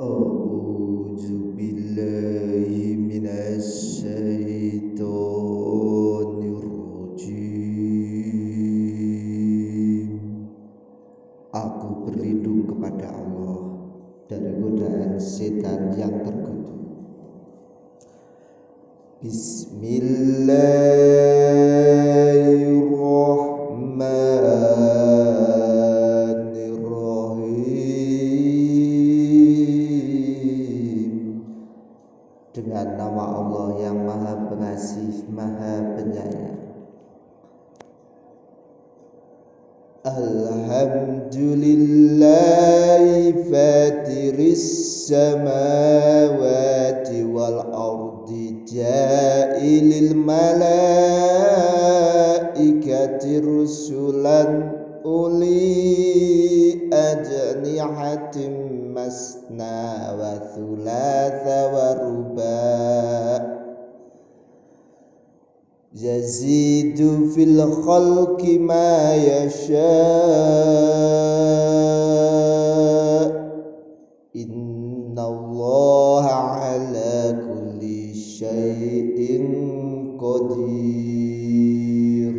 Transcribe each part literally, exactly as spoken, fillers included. أعوذ بالله من الشيطان الرجيم. Aku berlindung kepada Allah dari godaan setan yang terkutuk. Bismillahirrahmanirrahim. Dengan nama Allah yang Maha Pengasih, Maha Penyayang. Alhamdulillahi fatiris samawati wal ardi ja'ilil malaikati rusulan uli ajnihatim masna wa thulatha wa ruba' yazidu fil khalqi ma yasha' innallaha ala kulli syai'in qadir.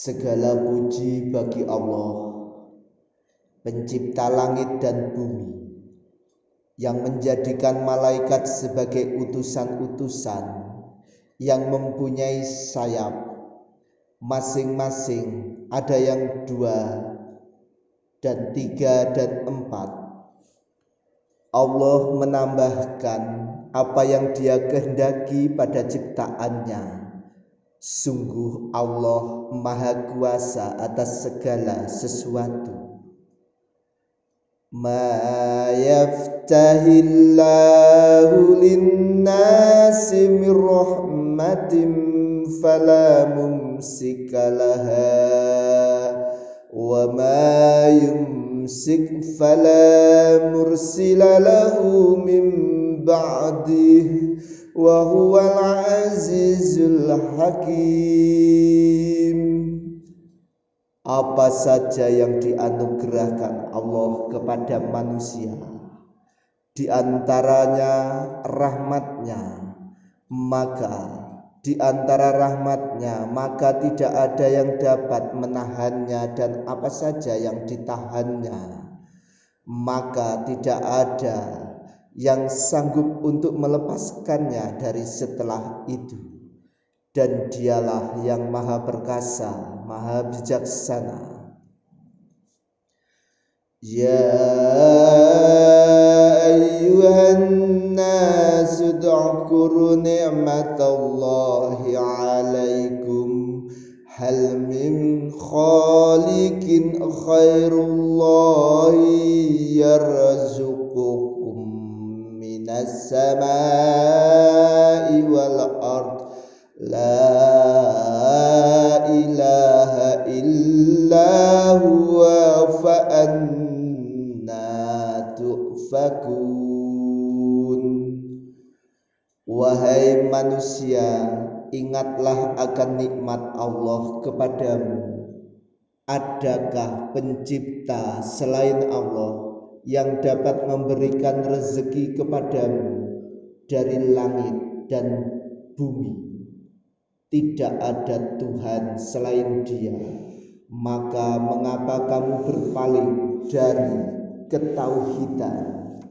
Segala puji bagi Allah, pencipta langit dan bumi, yang menjadikan malaikat sebagai utusan-utusan yang mempunyai sayap. Masing-masing ada yang dua dan tiga dan empat. Allah menambahkan apa yang Dia kehendaki pada ciptaannya. Sungguh Allah Maha Kuasa atas segala sesuatu. Ma yaftahillahu linnasi min rahmatin fala mumsika laha wa ma yumsik fala mursila lahu min ba'dih wa huwal azizul hakim. Apa saja yang dianugerahkan Allah kepada manusia, diantaranya rahmatnya, maka diantara rahmatnya maka tidak ada yang dapat menahannya, dan apa saja yang ditahannya maka tidak ada yang sanggup untuk melepaskannya dari setelah itu. Dan Dialah yang Maha Perkasa, Maha Bijaksana. Ya ayyuhan nasu udhkuru ni'matallahi 'alaikum hal min khaliqin khairullahi yarzuqukum as-samaa'i wal-ard la ilaha illa huwa fa'anna tu'fakun. Wahai manusia, ingatlah akan nikmat Allah kepadamu. Adakah pencipta selain Allah yang dapat memberikan rezeki kepadamu dari langit dan bumi? Tidak ada Tuhan selain Dia. Maka mengapa kamu berpaling dari ketauhidan?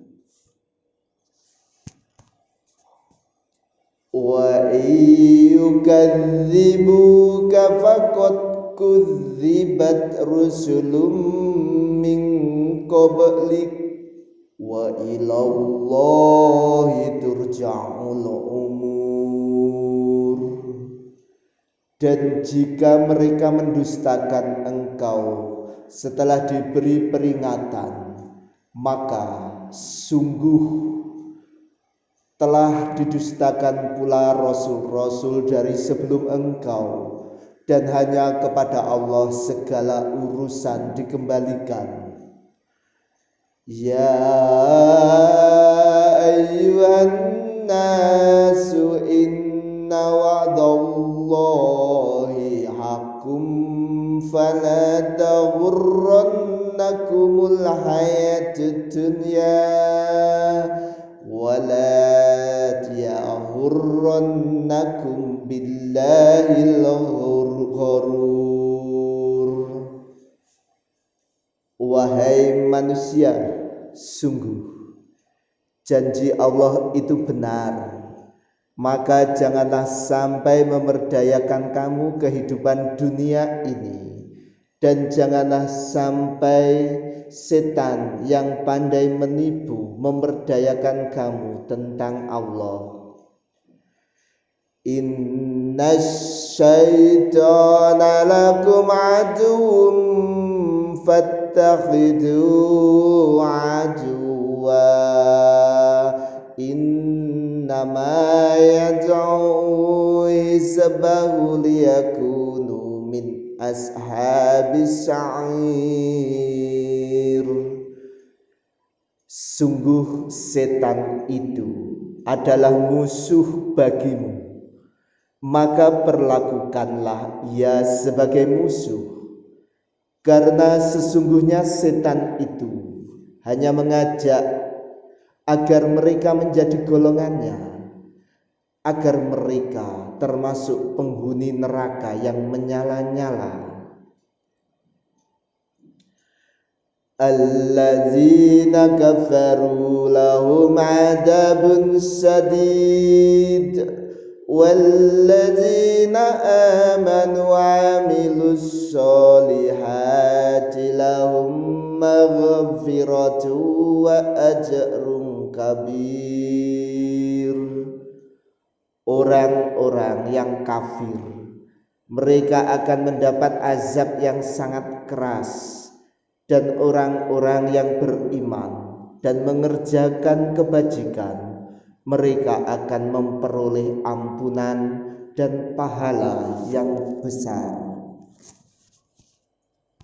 Wa iyukadzibuka faqad kudzibat rusulum min qablik wa ilallahi turja'ul umur. Dan jika mereka mendustakan engkau setelah diberi peringatan, maka sungguh telah didustakan pula rasul-rasul dari sebelum engkau, dan hanya kepada Allah segala urusan dikembalikan. Ya ayyuhan nasu inna wa'dallahi haqqun fala taghurranna lakumul hayatud dunya wala ya'ghurrannakum billahil ghurur. Wahai manusia, sungguh janji Allah itu benar, maka janganlah sampai memerdayakan kamu kehidupan dunia ini, dan janganlah sampai setan yang pandai menipu memerdayakan kamu tentang Allah. Innas syaitana lakum aduwwun fattakhidhu aduwwa innama yad'u hizbahu liyakunu min ashabis sa'ir. Sungguh setan itu adalah musuh bagimu, maka perlakukanlah ia sebagai musuh, karena sesungguhnya setan itu hanya mengajak agar mereka menjadi golongannya, agar mereka termasuk penghuni neraka yang menyala-nyala. Alladzina kafaru lahum adabun sadid walladzina amanu amilus solihati lahum maghfiratu wa ajrun kabir. Orang-orang yang kafir, mereka akan mendapat azab yang sangat keras, dan orang-orang yang beriman dan mengerjakan kebajikan, mereka akan memperoleh ampunan dan pahala yang besar.